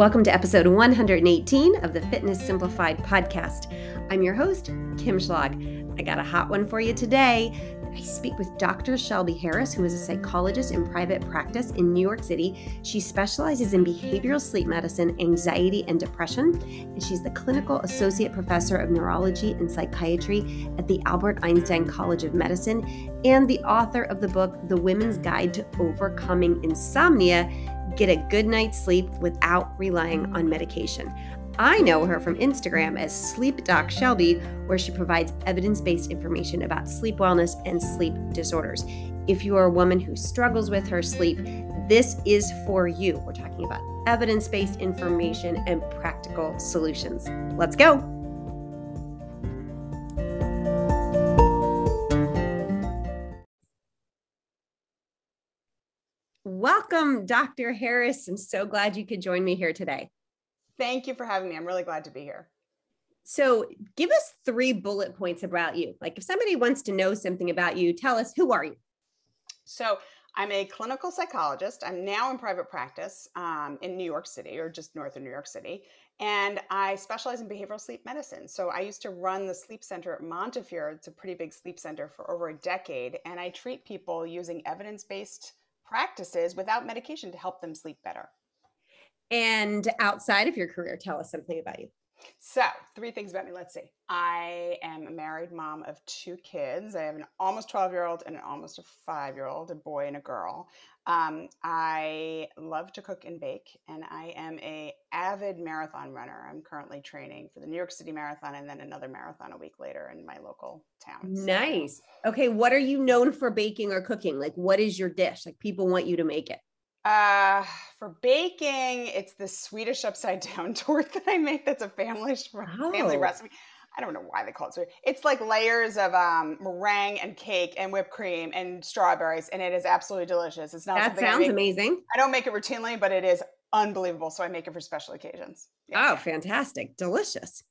Welcome to episode 118 of the Fitness Simplified Podcast. I'm your host, Kim Schlag. I got a hot one for you today. I speak with Dr. Shelby Harris, who is a psychologist in private practice in New York City. She specializes in behavioral sleep medicine, anxiety, and depression, and she's the clinical associate professor of neurology and psychiatry at the Albert Einstein College of Medicine and the author of the book, The Women's Guide to Overcoming Insomnia, Get a Good Night's Sleep Without Relying on Medication. I know her from Instagram as Sleep Doc Shelby, where she provides evidence-based information about sleep wellness and sleep disorders. If you are a woman who struggles with her sleep, this is for you. We're talking about evidence-based information and practical solutions. Let's go. Welcome, Dr. Harris. I'm so glad you could join me here today. Thank you for having me. I'm really glad to be here. So give us 3 bullet points about you. Like if somebody wants to know something about you, tell us, who are you? So I'm a clinical psychologist. I'm now in private practice in New York City, or just north of New York City. And I specialize in behavioral sleep medicine. So I used to run the sleep center at Montefiore. It's a pretty big sleep center, for over a decade. And I treat people using evidence-based practices without medication to help them sleep better. And outside of your career, tell us something about you. So 3 things about me. Let's see. I am a married mom of 2 kids. I have an almost 12-year-old and an almost a 5-year-old, a boy and a girl. I love to cook and bake, and I am an avid marathon runner. I'm currently training for the New York City Marathon and then another marathon a week later in my local town. So. Nice. Okay. What are you known for baking or cooking? Like, what is your dish? Like, people want you to make it. For baking, it's the Swedish upside down tort that I make. That's a family recipe. I don't know why they call it Swedish. It's like layers of meringue and cake and whipped cream and strawberries, and it is absolutely delicious. It's not that something sounds amazing. I don't make it routinely, but it is unbelievable. So I make it for special occasions. Yeah. Oh, fantastic! Delicious.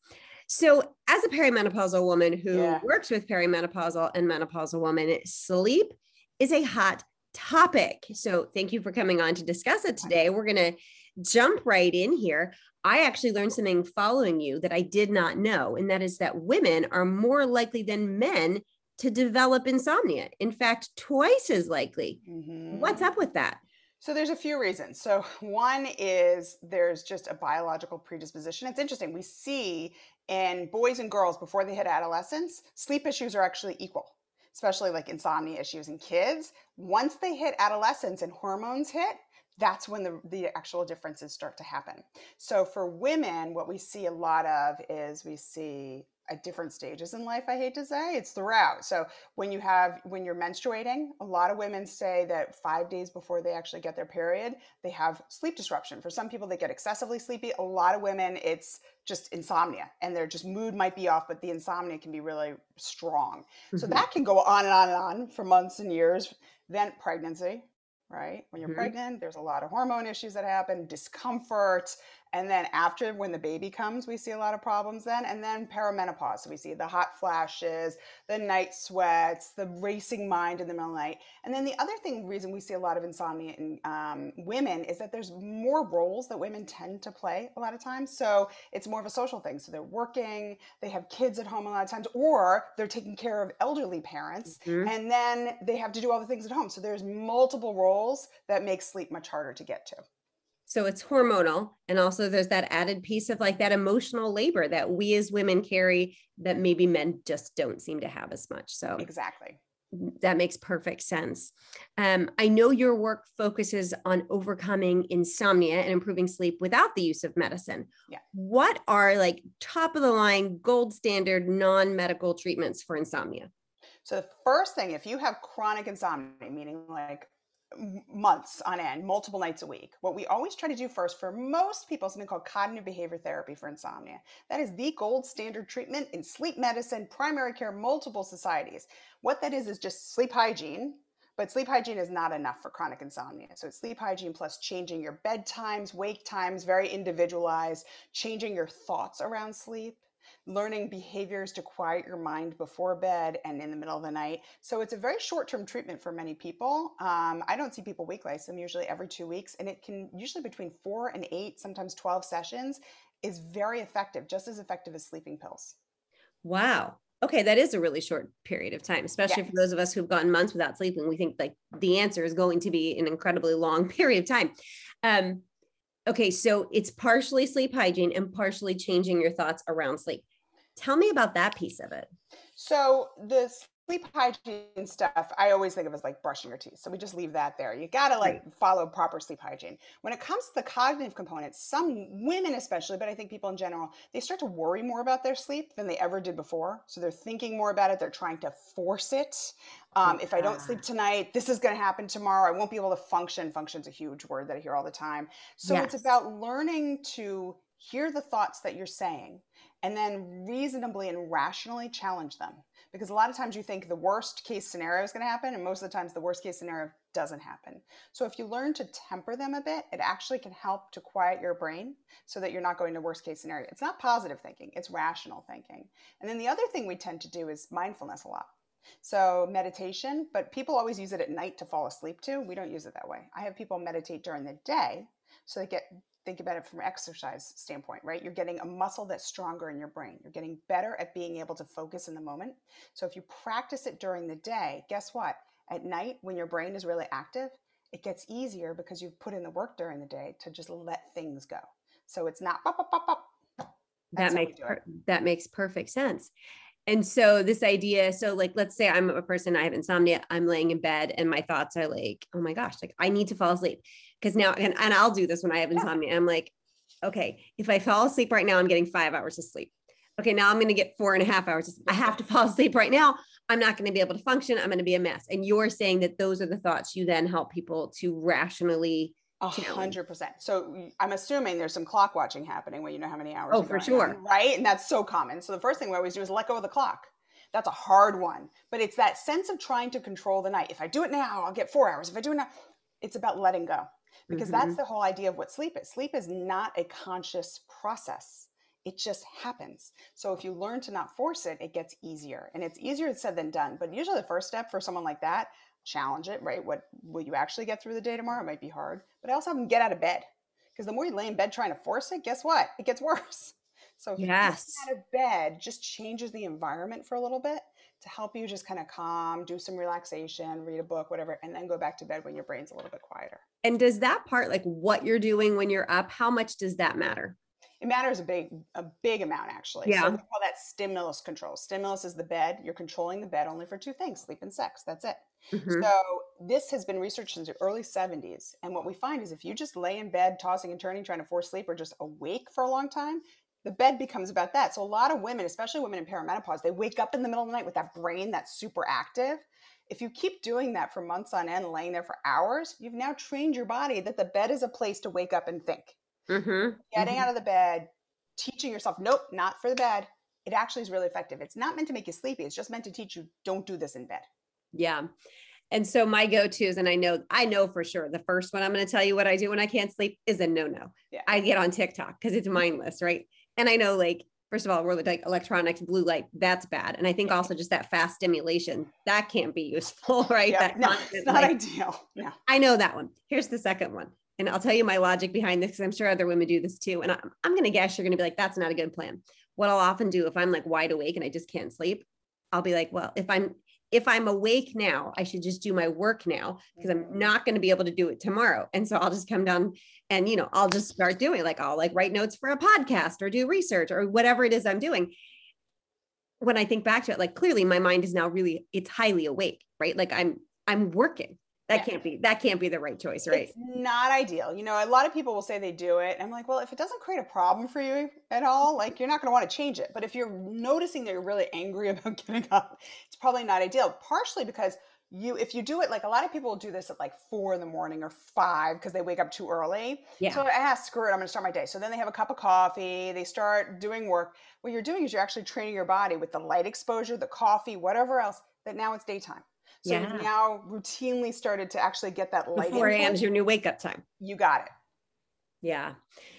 So, as a perimenopausal woman who works with perimenopausal and menopausal women, sleep is a hot topic. So thank you for coming on to discuss it today. We're going to jump right in here. I actually learned something following you that I did not know, and that is that women are more likely than men to develop insomnia. In fact, twice as likely. Mm-hmm. What's up with that? So there's a few reasons. So one is there's just a biological predisposition. It's interesting. We see in boys and girls before they hit adolescence, sleep issues are actually equal, especially like insomnia issues in kids. Once they hit adolescence and hormones hit, that's when the actual differences start to happen. So for women, what we see a lot of is we see at different stages in life, I hate to say, it's throughout. So when you're menstruating, a lot of women say that 5 days before they actually get their period, they have sleep disruption. For some people, they get excessively sleepy. A lot of women, it's just insomnia, and their just mood might be off, but the insomnia can be really strong. Mm-hmm. So that can go on and on and on for months and years. Then pregnancy, right? When you're mm-hmm. pregnant, there's a lot of hormone issues that happen, discomfort. And then after, when the baby comes, we see a lot of problems then. And then perimenopause. So we see the hot flashes, the night sweats, the racing mind in the middle of the night. And then the other reason we see a lot of insomnia in women is that there's more roles that women tend to play a lot of times. So it's more of a social thing. So they're working, they have kids at home a lot of times, or they're taking care of elderly parents, mm-hmm. and then they have to do all the things at home. So there's multiple roles that make sleep much harder to get to. So it's hormonal. And also there's that added piece of like that emotional labor that we as women carry that maybe men just don't seem to have as much. So exactly. That makes perfect sense. I know your work focuses on overcoming insomnia and improving sleep without the use of medicine. Yeah. What are like top of the line gold standard non-medical treatments for insomnia? So the first thing, if you have chronic insomnia, meaning like months on end, multiple nights a week. What we always try to do first for most people is something called cognitive behavior therapy for insomnia. That is the gold standard treatment in sleep medicine, primary care, multiple societies. What that is just sleep hygiene, but sleep hygiene is not enough for chronic insomnia. So it's sleep hygiene plus changing your bedtimes, wake times, very individualized, changing your thoughts around sleep. learning behaviors to quiet your mind before bed and in the middle of the night. So it's a very short-term treatment for many people. I don't see people weekly. I see them usually every 2 weeks, and it can usually between 4 and 8, sometimes 12 sessions, is very effective, just as effective as sleeping pills. Wow. Okay. That is a really short period of time, especially for those of us who've gone months without sleeping. We think like the answer is going to be an incredibly long period of time. Okay. So it's partially sleep hygiene and partially changing your thoughts around sleep. Tell me about that piece of it. So the sleep hygiene stuff, I always think of as like brushing your teeth. So we just leave that there. You got to like follow proper sleep hygiene. When it comes to the cognitive components, some women especially, but I think people in general, they start to worry more about their sleep than they ever did before. So they're thinking more about it. They're trying to force it. If I don't sleep tonight, this is going to happen tomorrow. I won't be able to function. Function's a huge word that I hear all the time. So it's about learning to hear the thoughts that you're saying and then reasonably and rationally challenge them. Because a lot of times you think the worst case scenario is going to happen, and most of the times the worst case scenario doesn't happen. So if you learn to temper them a bit, it actually can help to quiet your brain so that you're not going to worst case scenario. It's not positive thinking, it's rational thinking. And then the other thing we tend to do is mindfulness a lot. So meditation, but people always use it at night to fall asleep to. We don't use it that way. I have people meditate during the day so they think about it from an exercise standpoint, right? You're getting a muscle that's stronger in your brain. You're getting better at being able to focus in the moment. So if you practice it during the day, guess what? At night, when your brain is really active, it gets easier because you've put in the work during the day to just let things go. So it's not pop, pop, pop, pop. That makes perfect sense. And so this idea, so like, let's say I'm a person, I have insomnia, I'm laying in bed and my thoughts are like, oh my gosh, like I need to fall asleep. Cause now, and I'll do this when I have insomnia. I'm like, okay, if I fall asleep right now, I'm getting 5 hours of sleep. Okay. Now I'm going to get 4.5 hours of sleep. I have to fall asleep right now. I'm not going to be able to function. I'm going to be a mess. And you're saying that those are the thoughts you then help people to rationally 100%. So I'm assuming there's some clock watching happening when you know how many hours. Oh, for sure. Right. And that's so common. So the first thing we always do is let go of the clock. That's a hard one, but it's that sense of trying to control the night. If I do it now, I'll get 4 hours. If I do it now, it's about letting go, because that's the whole idea of what sleep is. Sleep is not a conscious process. It just happens. So if you learn to not force it, it gets easier, and it's easier said than done. But usually the first step for someone like that, challenge it, right? What will you actually get through the day tomorrow? It might be hard, but I also have them get out of bed, because the more you lay in bed trying to force it, guess what? It gets worse. So if you get out of bed, just changes the environment for a little bit to help you just kind of calm, do some relaxation, read a book, whatever, and then go back to bed when your brain's a little bit quieter. And does that part, like what you're doing when you're up, how much does that matter? It matters a big amount, actually. Yeah. So we call that stimulus control. Stimulus is the bed. You're controlling the bed only for two things, sleep and sex. That's it. So this has been researched since the early 70s. And what we find is if you just lay in bed, tossing and turning, trying to force sleep, or just awake for a long time, the bed becomes about that. So a lot of women, especially women in perimenopause, they wake up in the middle of the night with that brain that's super active. If you keep doing that for months on end, laying there for hours, you've now trained your body that the bed is a place to wake up and think. Getting out of the bed, teaching yourself, nope, not for the bed. It actually is really effective. It's not meant to make you sleepy. It's just meant to teach you, don't do this in bed. Yeah. And so my go-tos, and I know for sure, the first one I'm going to tell you what I do when I can't sleep is a no-no. Yeah. I get on TikTok because it's mindless, right? And I know, like, first of all, we're like electronics, blue light, that's bad. And I think also just that fast stimulation, that can't be useful, right? Yeah. That it's not ideal. No. I know that one. Here's the second one. And I'll tell you my logic behind this, because I'm sure other women do this too. And I'm going to guess you're going to be like, that's not a good plan. What I'll often do if I'm like wide awake and I just can't sleep, I'll be like, well, if I'm awake now, I should just do my work now, because I'm not going to be able to do it tomorrow. And so I'll just come down and, I'll just start doing, like, I'll like write notes for a podcast or do research or whatever it is I'm doing. When I think back to it, like, clearly my mind is now really, it's highly awake, right? Like I'm working. That can't be the right choice, right? It's not ideal. A lot of people will say they do it. And I'm like, well, if it doesn't create a problem for you at all, like, you're not going to want to change it. But if you're noticing that you're really angry about getting up, it's probably not ideal. Partially because if you do it, like, a lot of people will do this at like 4 in the morning or 5 because they wake up too early. Yeah. So screw it, I'm going to start my day. So then they have a cup of coffee, they start doing work. What you're doing is you're actually training your body with the light exposure, the coffee, whatever else, that now it's daytime. So you've now routinely started to actually get that light. 4 a.m. is your new wake up time. You got it. Yeah.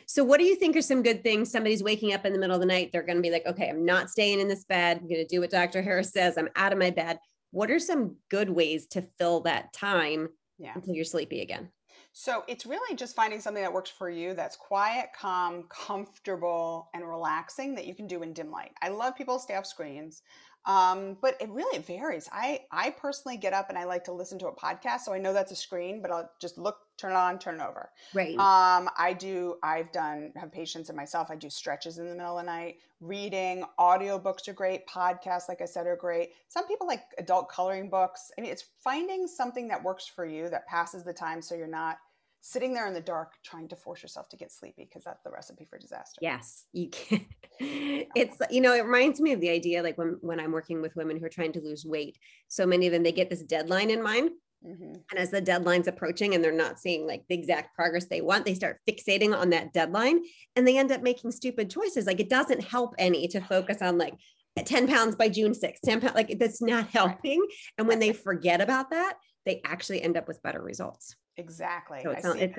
So what do you think are some good things? Somebody's waking up in the middle of the night. They're going to be like, okay, I'm not staying in this bed. I'm going to do what Dr. Harris says. I'm out of my bed. What are some good ways to fill that time until you're sleepy again? So it's really just finding something that works for you that's quiet, calm, comfortable, and relaxing that you can do in dim light. I love people to stay off screens, but it really varies. I personally get up and I like to listen to a podcast. So I know that's a screen, but I'll just look, turn it on, turn it over. Right. I've done patients and myself, I do stretches in the middle of the night, reading, audiobooks are great, podcasts, like I said, are great. Some people like adult coloring books. I mean, it's finding something that works for you that passes the time so you're not sitting there in the dark trying to force yourself to get sleepy, because that's the recipe for disaster. Yes, you can. It's, you know, it reminds me of the idea, like when I'm working with women who are trying to lose weight, so many of them, they get this deadline in mind. Mm-hmm. And as the deadline's approaching and they're not seeing like the exact progress they want, they start fixating on that deadline and they end up making stupid choices. Like it doesn't help any to focus on like 10 pounds by June 6th, 10 pounds, like that's not helping. And when they forget about that, they actually end up with better results. Exactly. So it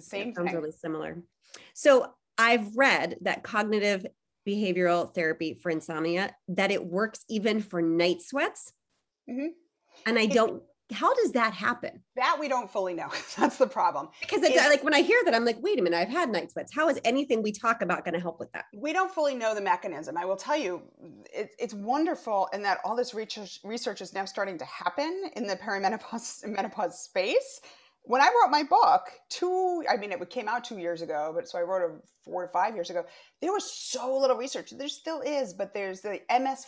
sounds really similar. So I've read that cognitive behavioral therapy for insomnia, that it works even for night sweats. Mm-hmm. And how does that happen? That we don't fully know. That's the problem. Because like when I hear that, I'm like, wait a minute, I've had night sweats. How is anything we talk about going to help with that? We don't fully know the mechanism. I will tell you, it's wonderful in that all this research is now starting to happen in the menopause space. When I wrote my book, it came out 2 years ago, but so I wrote it 4 to 5 years ago. There was so little research. There still is, but there's the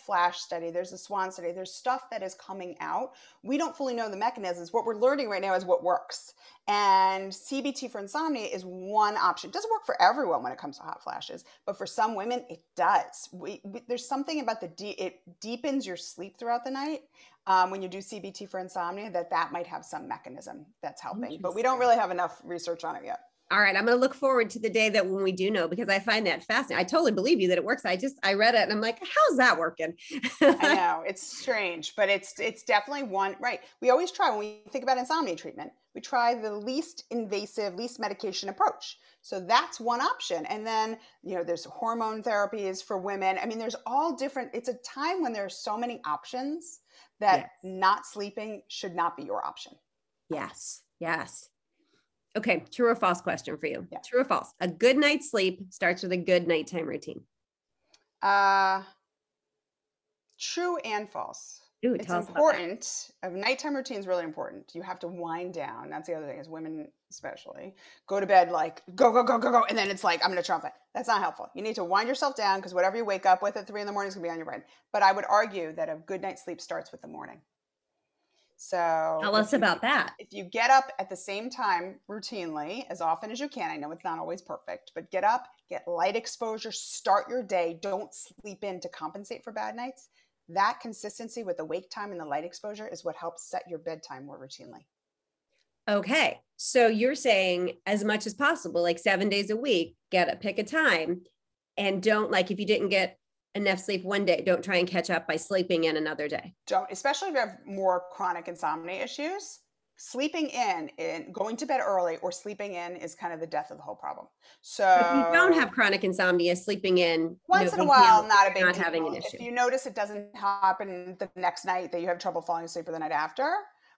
FLASH study. There's the SWAN study. There's stuff that is coming out. We don't fully know the mechanisms. What we're learning right now is what works. And CBT for insomnia is one option. It doesn't work for everyone when it comes to hot flashes, but for some women, it does. There's something about it deepens your sleep throughout the night. When you do CBT for insomnia, that might have some mechanism that's helping, but we don't really have enough research on it yet. All right. I'm going to look forward to the day that when we do know, because I find that fascinating. I totally believe you that it works. I read it and I'm like, how's that working? I know it's strange, but it's definitely one, right. We always try, when we think about insomnia treatment, we try the least invasive, least medication approach. So that's one option. And then, you know, there's hormone therapies for women. I mean, there's all different, it's a time when there are so many options that not sleeping should not be your option. Yes. Yes. Okay. True or false question for you. Yeah. True or false? A good night's sleep starts with a good nighttime routine. True and false. Ooh, it's important. A nighttime routine is really important. You have to wind down. That's the other thing, is women especially go to bed like go. And then it's like, I'm going to turn off that. That's not helpful. You need to wind yourself down, because whatever you wake up with at 3 in the morning is going to be on your brain. But I would argue that a good night's sleep starts with the morning. So tell us about that. If you get up at the same time routinely, as often as you can, I know it's not always perfect, but get up, get light exposure, start your day. Don't sleep in to compensate for bad nights. That consistency with the wake time and the light exposure is what helps set your bedtime more routinely. Okay. So you're saying as much as possible, like 7 days a week, pick a time, and don't, like, if you didn't get enough sleep one day, don't try and catch up by sleeping in another day. Don't, especially if you have more chronic insomnia issues. Sleeping in and going to bed early or sleeping in is kind of the death of the whole problem. So if you don't have chronic insomnia, sleeping in once in a while, not a big deal. Having an issue. If you notice it doesn't happen the next night, that you have trouble falling asleep, or the night after,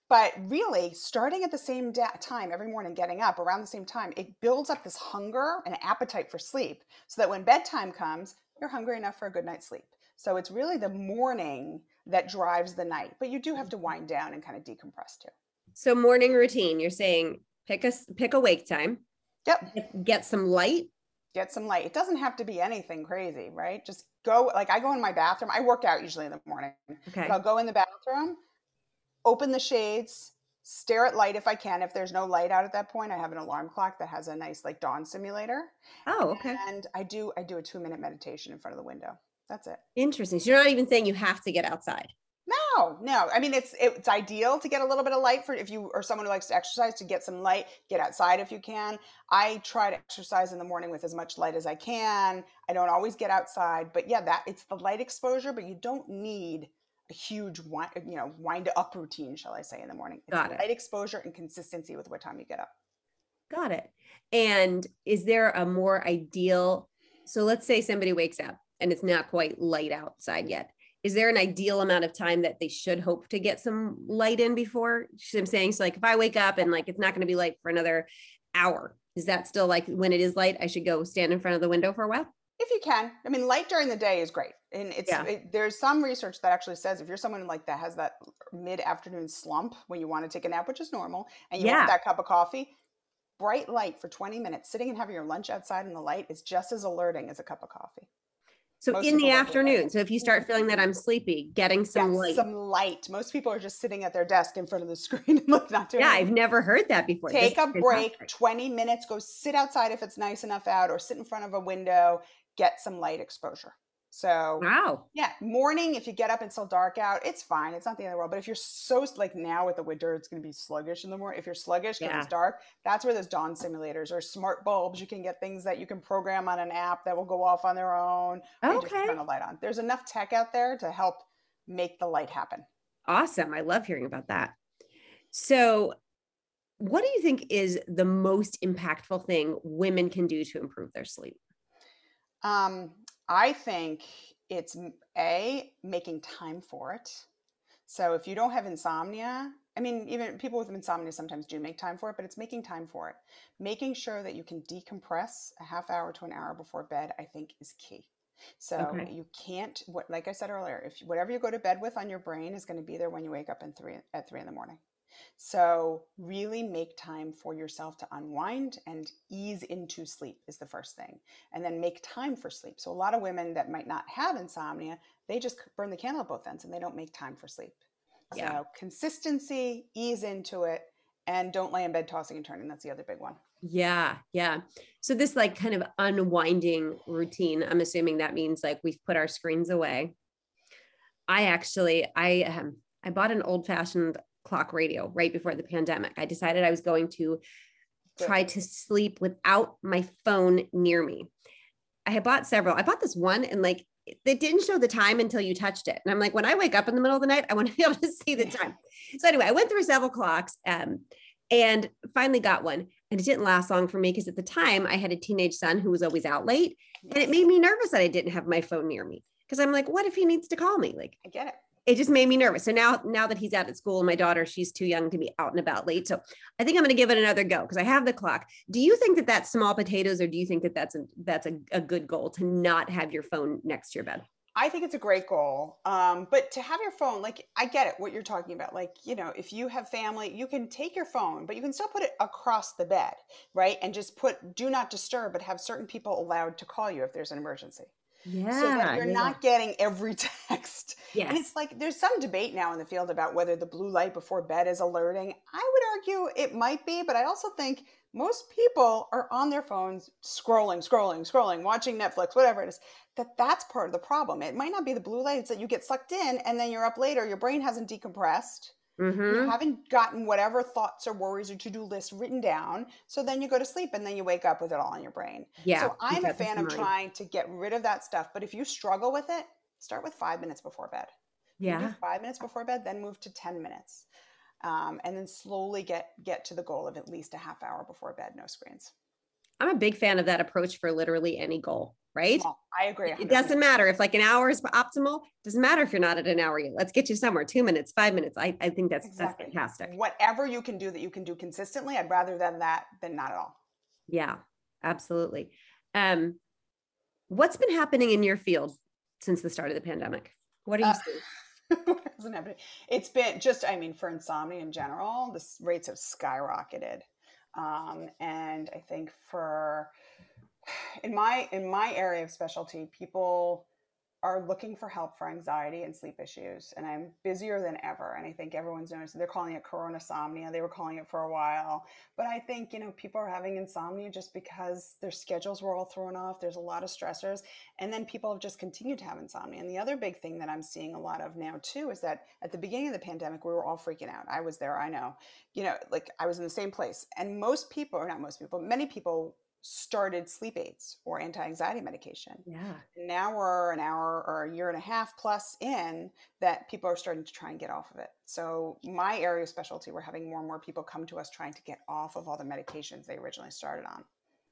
but really starting at the same time every morning, getting up around the same time, it builds up this hunger and appetite for sleep, so that when bedtime comes, you're hungry enough for a good night's sleep. So it's really the morning that drives the night, but you do have to wind down and kind of decompress too. So morning routine, you're saying pick a wake time. Yep. Get some light. It doesn't have to be anything crazy, right? Just go, like I go in my bathroom. I work out usually in the morning. Okay. So I'll go in the bathroom, open the shades, stare at light if I can. If there's no light out at that point, I have an alarm clock that has a nice like dawn simulator. Oh, okay. And I do a 2-minute meditation in front of the window. That's it. Interesting. So you're not even saying you have to get outside. No. I mean, it's ideal to get a little bit of light, for if you are someone who likes to exercise, to get some light, get outside if you can. I try to exercise in the morning with as much light as I can. I don't always get outside, but it's the light exposure, but you don't need a huge wind up routine, shall I say, in the morning. It's light exposure and consistency with what time you get up. Got it. And is there a more ideal? So let's say somebody wakes up and it's not quite light outside yet. Is there an ideal amount of time that they should hope to get some light in before? I'm saying, so like if I wake up and like, it's not going to be light for another hour, is that still like when it is light, I should go stand in front of the window for a while? If you can. I mean, light during the day is great. And it's there's some research that actually says if you're someone like that has that mid-afternoon slump when you want to take a nap, which is normal, and you want that cup of coffee, bright light for 20 minutes, sitting and having your lunch outside in the light is just as alerting as a cup of coffee. So most in the afternoon, so if you start feeling that I'm sleepy, getting some light. Some light. Most people are just sitting at their desk in front of the screen and not doing anything. I've never heard that before. Take a break, 20 minutes, go sit outside if it's nice enough out or sit in front of a window, get some light exposure. So morning, if you get up and it's still dark out, it's fine. It's not the end of the world. But if you're so like now with the winter, it's going to be sluggish in the morning. If you're sluggish because it's dark, that's where those dawn simulators or smart bulbs, you can get things that you can program on an app that will go off on their own. Okay. You just turn the light on. There's enough tech out there to help make the light happen. Awesome. I love hearing about that. So what do you think is the most impactful thing women can do to improve their sleep? I think it's making time for it. So if you don't have insomnia, I mean, even people with insomnia sometimes do make time for it, but it's making time for it. Making sure that you can decompress a half hour to an hour before bed, I think is key. So you can't, like I said earlier, if whatever you go to bed with on your brain is going to be there when you wake up at three in the morning. So really make time for yourself to unwind and ease into sleep is the first thing. And then make time for sleep. So a lot of women that might not have insomnia, they just burn the candle at both ends and they don't make time for sleep. Yeah. So consistency, ease into it, and don't lay in bed tossing and turning. That's the other big one. Yeah. Yeah. So this like kind of unwinding routine, I'm assuming that means like we've put our screens away. I bought an old fashioned clock radio right before the pandemic. I decided I was going to try to sleep without my phone near me. I had bought several. I bought this one and like, it didn't show the time until you touched it. And I'm like, when I wake up in the middle of the night, I want to be able to see the time. So anyway, I went through several clocks and finally got one. And it didn't last long for me because at the time I had a teenage son who was always out late. And it made me nervous that I didn't have my phone near me. Because I'm like, what if he needs to call me? Like, I get it. It just made me nervous. So now that he's out at school and my daughter, she's too young to be out and about late. So I think I'm going to give it another go because I have the clock. Do you think that that's small potatoes or do you think that that's a good goal to not have your phone next to your bed? I think it's a great goal. But to have your phone, like, I get it, what you're talking about. Like, you know, if you have family, you can take your phone, but you can still put it across the bed, right? And just put do not disturb, but have certain people allowed to call you if there's an emergency. Yeah, so that you're not getting every text. Yes. And it's like, there's some debate now in the field about whether the blue light before bed is alerting. I would argue it might be, but I also think most people are on their phones scrolling, watching Netflix, whatever it is, that's part of the problem. It might not be the blue light, it's that you get sucked in and then you're up later, your brain hasn't decompressed. Mm-hmm. You haven't gotten whatever thoughts or worries or to-do lists written down. So then you go to sleep and then you wake up with it all in your brain. Yeah, so I'm a fan of trying to get rid of that stuff. But if you struggle with it, start with 5 minutes before bed. Yeah. You do 5 minutes before bed, then move to 10 minutes. And then slowly get to the goal of at least a half hour before bed, no screens. I'm a big fan of that approach for literally any goal, right? Well, I agree. 100%. It doesn't matter if like an hour is optimal. It doesn't matter if you're not at an hour yet. Let's get you somewhere. 2 minutes, 5 minutes. I think that's fantastic. Whatever you can do that you can do consistently, I'd rather than that than not at all. Yeah, absolutely. What's been happening in your field since the start of the pandemic? What are you seeing? It's been for insomnia in general, the rates have skyrocketed. And I think in my area of specialty, people are looking for help for anxiety and sleep issues. And I'm busier than ever. And I think everyone's noticed they're calling it coronasomnia. They were calling it for a while, but I think, you know, people are having insomnia just because their schedules were all thrown off. There's a lot of stressors. And then people have just continued to have insomnia. And the other big thing that I'm seeing a lot of now too, is that at the beginning of the pandemic, we were all freaking out. I was there. I know, you know, like I was in the same place and many people started sleep aids or anti-anxiety medication. Yeah. Now we're an hour or a year and a half plus in that people are starting to try and get off of it. So my area of specialty, we're having more and more people come to us trying to get off of all the medications they originally started on.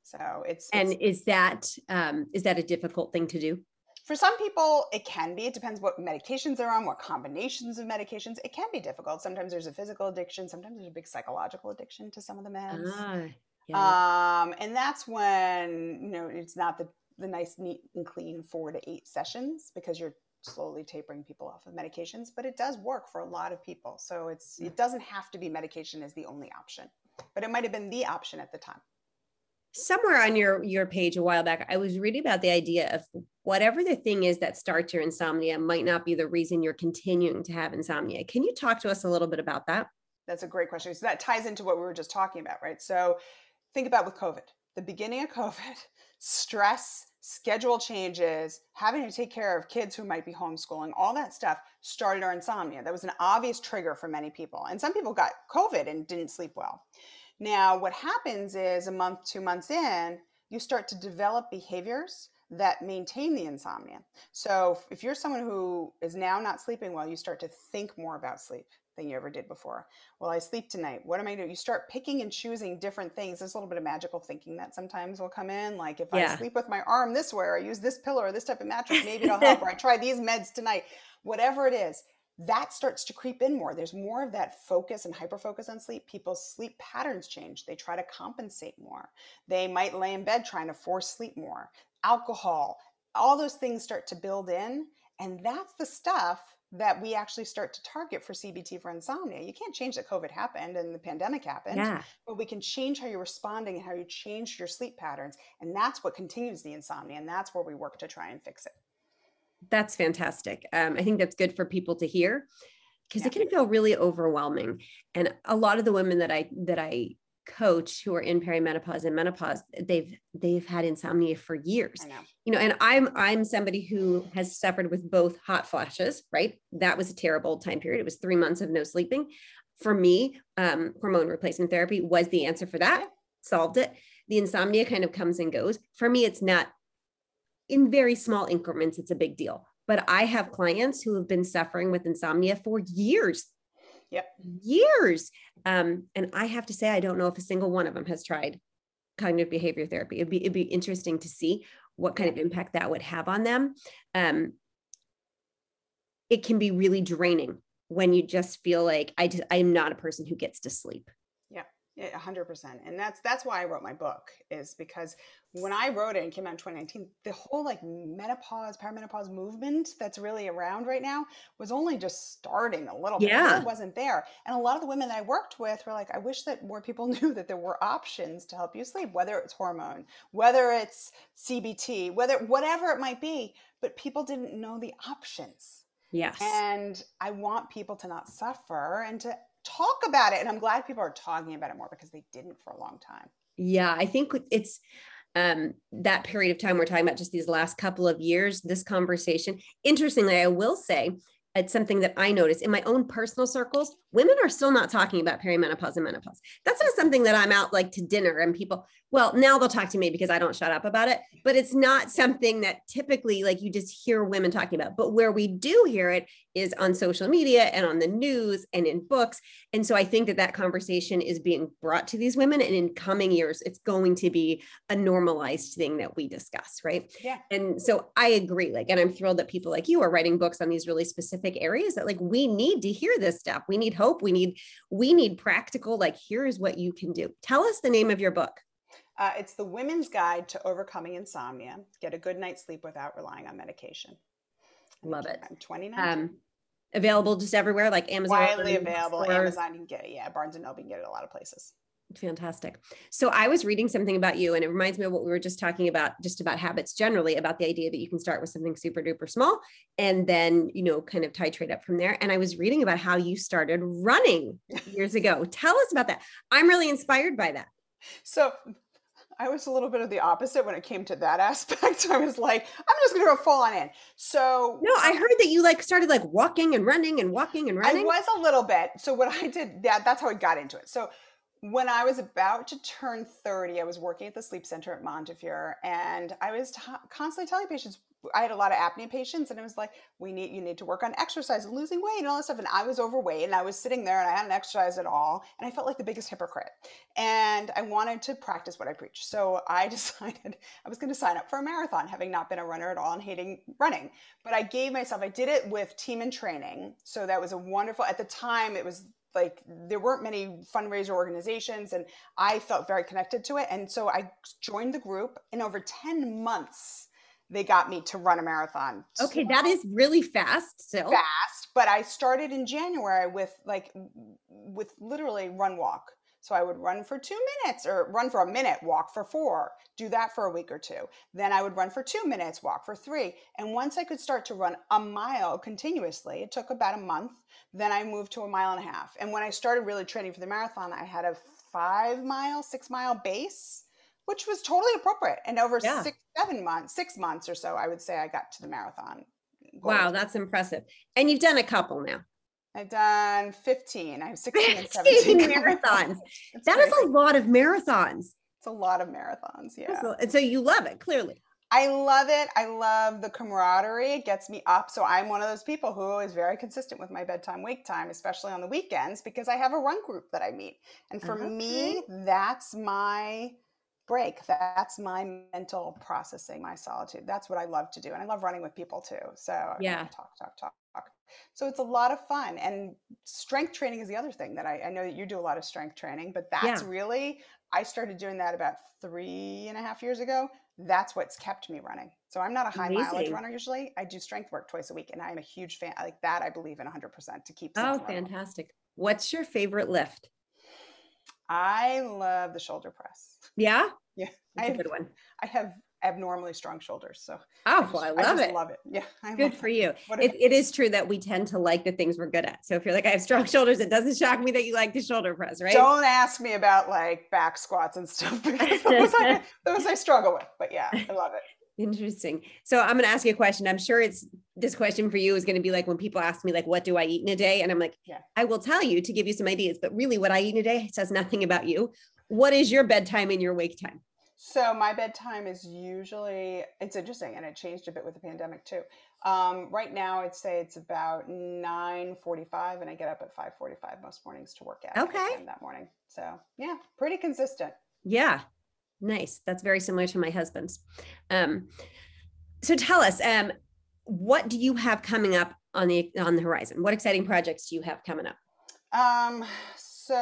So it's, is that a difficult thing to do? For some people, it can be. It depends what medications they're on, what combinations of medications. It can be difficult. Sometimes there's a physical addiction. Sometimes there's a big psychological addiction to some of the meds. Yeah. And that's when, you know, it's not the nice, neat and clean 4 to 8 sessions, because you're slowly tapering people off of medications, but it does work for a lot of people. So it's, it doesn't have to be medication as the only option, but it might've been the option at the time. Somewhere on your page a while back, I was reading about the idea of whatever the thing is that starts your insomnia might not be the reason you're continuing to have insomnia. Can you talk to us a little bit about that? That's a great question. So that ties into what we were just talking about, right? So think about with COVID, the beginning of COVID, stress, schedule changes, having to take care of kids who might be homeschooling, all that stuff started our insomnia. That was an obvious trigger for many people. And some people got COVID and didn't sleep well. Now, what happens is a month, 2 months in, you start to develop behaviors that maintain the insomnia. So if you're someone who is now not sleeping well, you start to think more about sleep than you ever did before. Well, I sleep tonight. What am I doing? You start picking and choosing different things. There's a little bit of magical thinking that sometimes will come in. Like if I sleep with my arm this way, or I use this pillow or this type of mattress, maybe it'll help, or I try these meds tonight, whatever it is, that starts to creep in more. There's more of that focus and hyper-focus on sleep. People's sleep patterns change. They try to compensate more. They might lay in bed trying to force sleep more. Alcohol, all those things start to build in. And that's the stuff that we actually start to target for CBT for insomnia. You can't change that COVID happened and the pandemic happened, but we can change how you're responding and how you change your sleep patterns. And that's what continues the insomnia. And that's where we work to try and fix it. That's fantastic. I think that's good for people to hear, because it can feel really overwhelming. And a lot of the women that I coach who are in perimenopause and menopause, they've had insomnia for years, you know, and I'm somebody who has suffered with both hot flashes, right? That was a terrible time period. It was 3 months of no sleeping. For me, hormone replacement therapy was the answer for that, solved it. The insomnia kind of comes and goes. For me, it's not in very small increments. It's a big deal, but I have clients who have been suffering with insomnia for years. Years. And I have to say, I don't know if a single one of them has tried cognitive behavior therapy. It'd be interesting to see what kind of impact that would have on them. It can be really draining when you just feel like I'm not a person who gets to sleep. 100%. And that's why I wrote my book, is because when I wrote it and came out in 2019, the whole like menopause, perimenopause movement that's really around right now was only just starting a little bit. It wasn't there. And a lot of the women that I worked with were like, I wish that more people knew that there were options to help you sleep, whether it's hormone, whether it's CBT, whatever it might be, but people didn't know the options. And I want people to not suffer and to talk about it. And I'm glad people are talking about it more, because they didn't for a long time. Yeah. I think it's that period of time we're talking about, just these last couple of years, this conversation. Interestingly, I will say it's something that I noticed in my own personal circles. Women are still not talking about perimenopause and menopause. That's not something that I'm out like to dinner and people, well, now they'll talk to me because I don't shut up about it, but it's not something that typically like you just hear women talking about. But where we do hear it is on social media and on the news and in books. And so I think that conversation is being brought to these women, and in coming years, it's going to be a normalized thing that we discuss. Right. Yeah. And so I agree. Like, and I'm thrilled that people like you are writing books on these really specific areas that like, we need to hear this stuff. We need hope. We need practical, like, here's what you can do. Tell us the name of your book. It's The Women's Guide to Overcoming Insomnia. Get a good night's sleep without relying on medication. Love it. I'm 29. Available just everywhere, like Amazon. Widely available. Amazon, you can get it. Yeah, Barnes & Noble, you can get it a lot of places. Fantastic. So I was reading something about you, and it reminds me of what we were just talking about, just about habits generally, about the idea that you can start with something super duper small and then, you know, kind of titrate up from there. And I was reading about how you started running years ago. Tell us about that. I'm really inspired by that. So I was a little bit of the opposite when it came to that aspect. I was like, I'm just going to go full on in. So no, I heard that you like started like walking and running and walking and running. I was a little bit. So what I did, that's how I got into it. So When I was about to turn 30, I was working at the sleep center at Montefiore, and I was constantly telling patients, I had a lot of apnea patients, and it was like, you need to work on exercise and losing weight and all that stuff. And I was overweight, and I was sitting there and I hadn't exercised at all. And I felt like the biggest hypocrite, and I wanted to practice what I preach. So I decided I was going to sign up for a marathon, having not been a runner at all and hating running. But I did it with Team in Training. So that was a wonderful, at the time it was like, there weren't many fundraiser organizations, and I felt very connected to it. And so I joined the group, and over 10 months, they got me to run a marathon. Okay. So that is really fast. So fast. But I started in January with literally run walk. So I would run for 2 minutes, or run for a minute, walk for 4, do that for a week or 2. Then I would run for 2 minutes, walk for 3. And once I could start to run a mile continuously, it took about a month. Then I moved to a mile and a half. And when I started really training for the marathon, I had a 5-mile, 6-mile base, which was totally appropriate. And over 6 months or so, I would say I got to the marathon goal. Wow, that's impressive. And you've done a couple now. I've done 15. I have 16 and 17 marathons. That crazy. Is a lot of marathons. It's a lot of marathons. Yeah. And so you love it, clearly. I love it. I love the camaraderie. It gets me up. So I'm one of those people who is very consistent with my bedtime, wake time, especially on the weekends, because I have a run group that I meet. And for me, that's my break. That's my mental processing, my solitude. That's what I love to do. And I love running with people too. So yeah, talk. So it's a lot of fun. And strength training is the other thing that I know that you do a lot of strength training, but that's really, I started doing that about 3.5 years ago. That's what's kept me running. So I'm not a high mileage runner usually. I do strength work twice a week, and I'm a huge fan like that. I believe in 100% to keep. Oh, fantastic. Running. What's your favorite lift? I love the shoulder press. Yeah? Yeah. That's a good one. I have abnormally strong shoulders. So I love it. Yeah. Good for you. It is true that we tend to like the things we're good at. So if you're like, I have strong shoulders, it doesn't shock me that you like the shoulder press, right? Don't ask me about like back squats and stuff, because those I struggle with, but yeah, I love it. Interesting. So I'm going to ask you a question. I'm sure this question for you is going to be like, when people ask me like, what do I eat in a day? And I'm like, I will tell you to give you some ideas, but really what I eat in a day says nothing about you. What is your bedtime and your wake time? So my bedtime is usually, it's interesting, and it changed a bit with the pandemic too. Right now, I'd say it's about 9:45, and I get up at 5:45 most mornings to work out. Okay. That morning. So yeah, pretty consistent. Yeah. Nice. That's very similar to my husband's. So tell us, what do you have coming up on the horizon? What exciting projects do you have coming up? So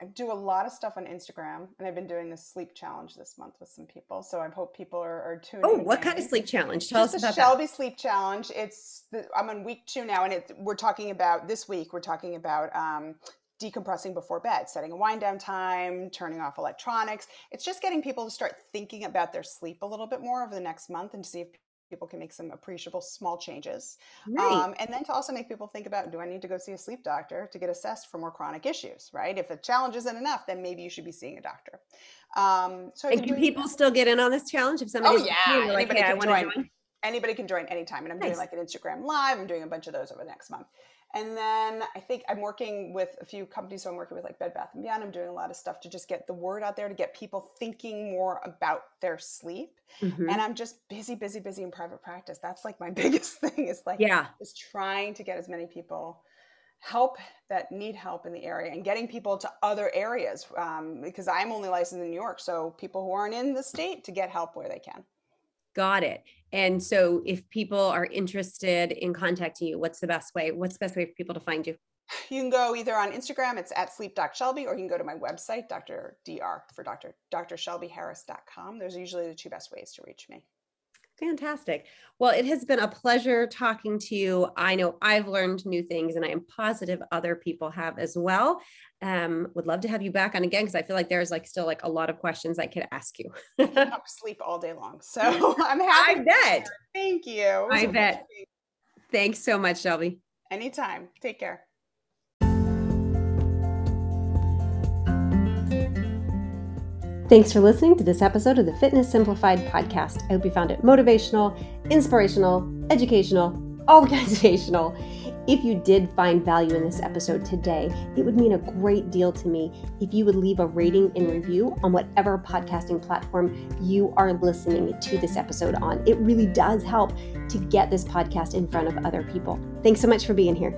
I do a lot of stuff on Instagram, and I've been doing this sleep challenge this month with some people. So I hope people are tuning in. Oh, what kind of sleep challenge? Tell us about that. It's the Shelby sleep challenge. I'm on week 2 now, and we're talking about decompressing before bed, setting a wind down time, turning off electronics. It's just getting people to start thinking about their sleep a little bit more over the next month, and to see if people can make some appreciable small changes. Right. And then to also make people think about, do I need to go see a sleep doctor to get assessed for more chronic issues, right? If a challenge isn't enough, then maybe you should be seeing a doctor. And can people still get in on this challenge? If somebody's anybody can join anytime. And I'm doing like an Instagram live. I'm doing a bunch of those over the next month. And then I think I'm working with a few companies. So I'm working with like Bed Bath & Beyond. I'm doing a lot of stuff to just get the word out there, to get people thinking more about their sleep. Mm-hmm. And I'm just busy, busy, busy in private practice. That's like my biggest thing is like, just trying to get as many people help that need help in the area, and getting people to other areas. Because I'm only licensed in New York. So people who aren't in the state to get help where they can. Got it. And so if people are interested in contacting you, what's the best way? What's the best way for people to find you? You can go either on Instagram, it's @sleepdocshelby, or you can go to my website, drshelbyharris.com. Those are usually the 2 best ways to reach me. Fantastic. Well, it has been a pleasure talking to you. I know I've learned new things, and I am positive other people have as well. Would love to have you back on again, because I feel like there's like still like a lot of questions I could ask you. I sleep all day long, so I'm happy. I bet. Thank you. I bet. Thanks so much, Shelby. Anytime. Take care. Thanks for listening to this episode of the Fitness Simplified Podcast. I hope you found it motivational, inspirational, educational, all organizational. If you did find value in this episode today, it would mean a great deal to me if you would leave a rating and review on whatever podcasting platform you are listening to this episode on. It really does help to get this podcast in front of other people. Thanks so much for being here.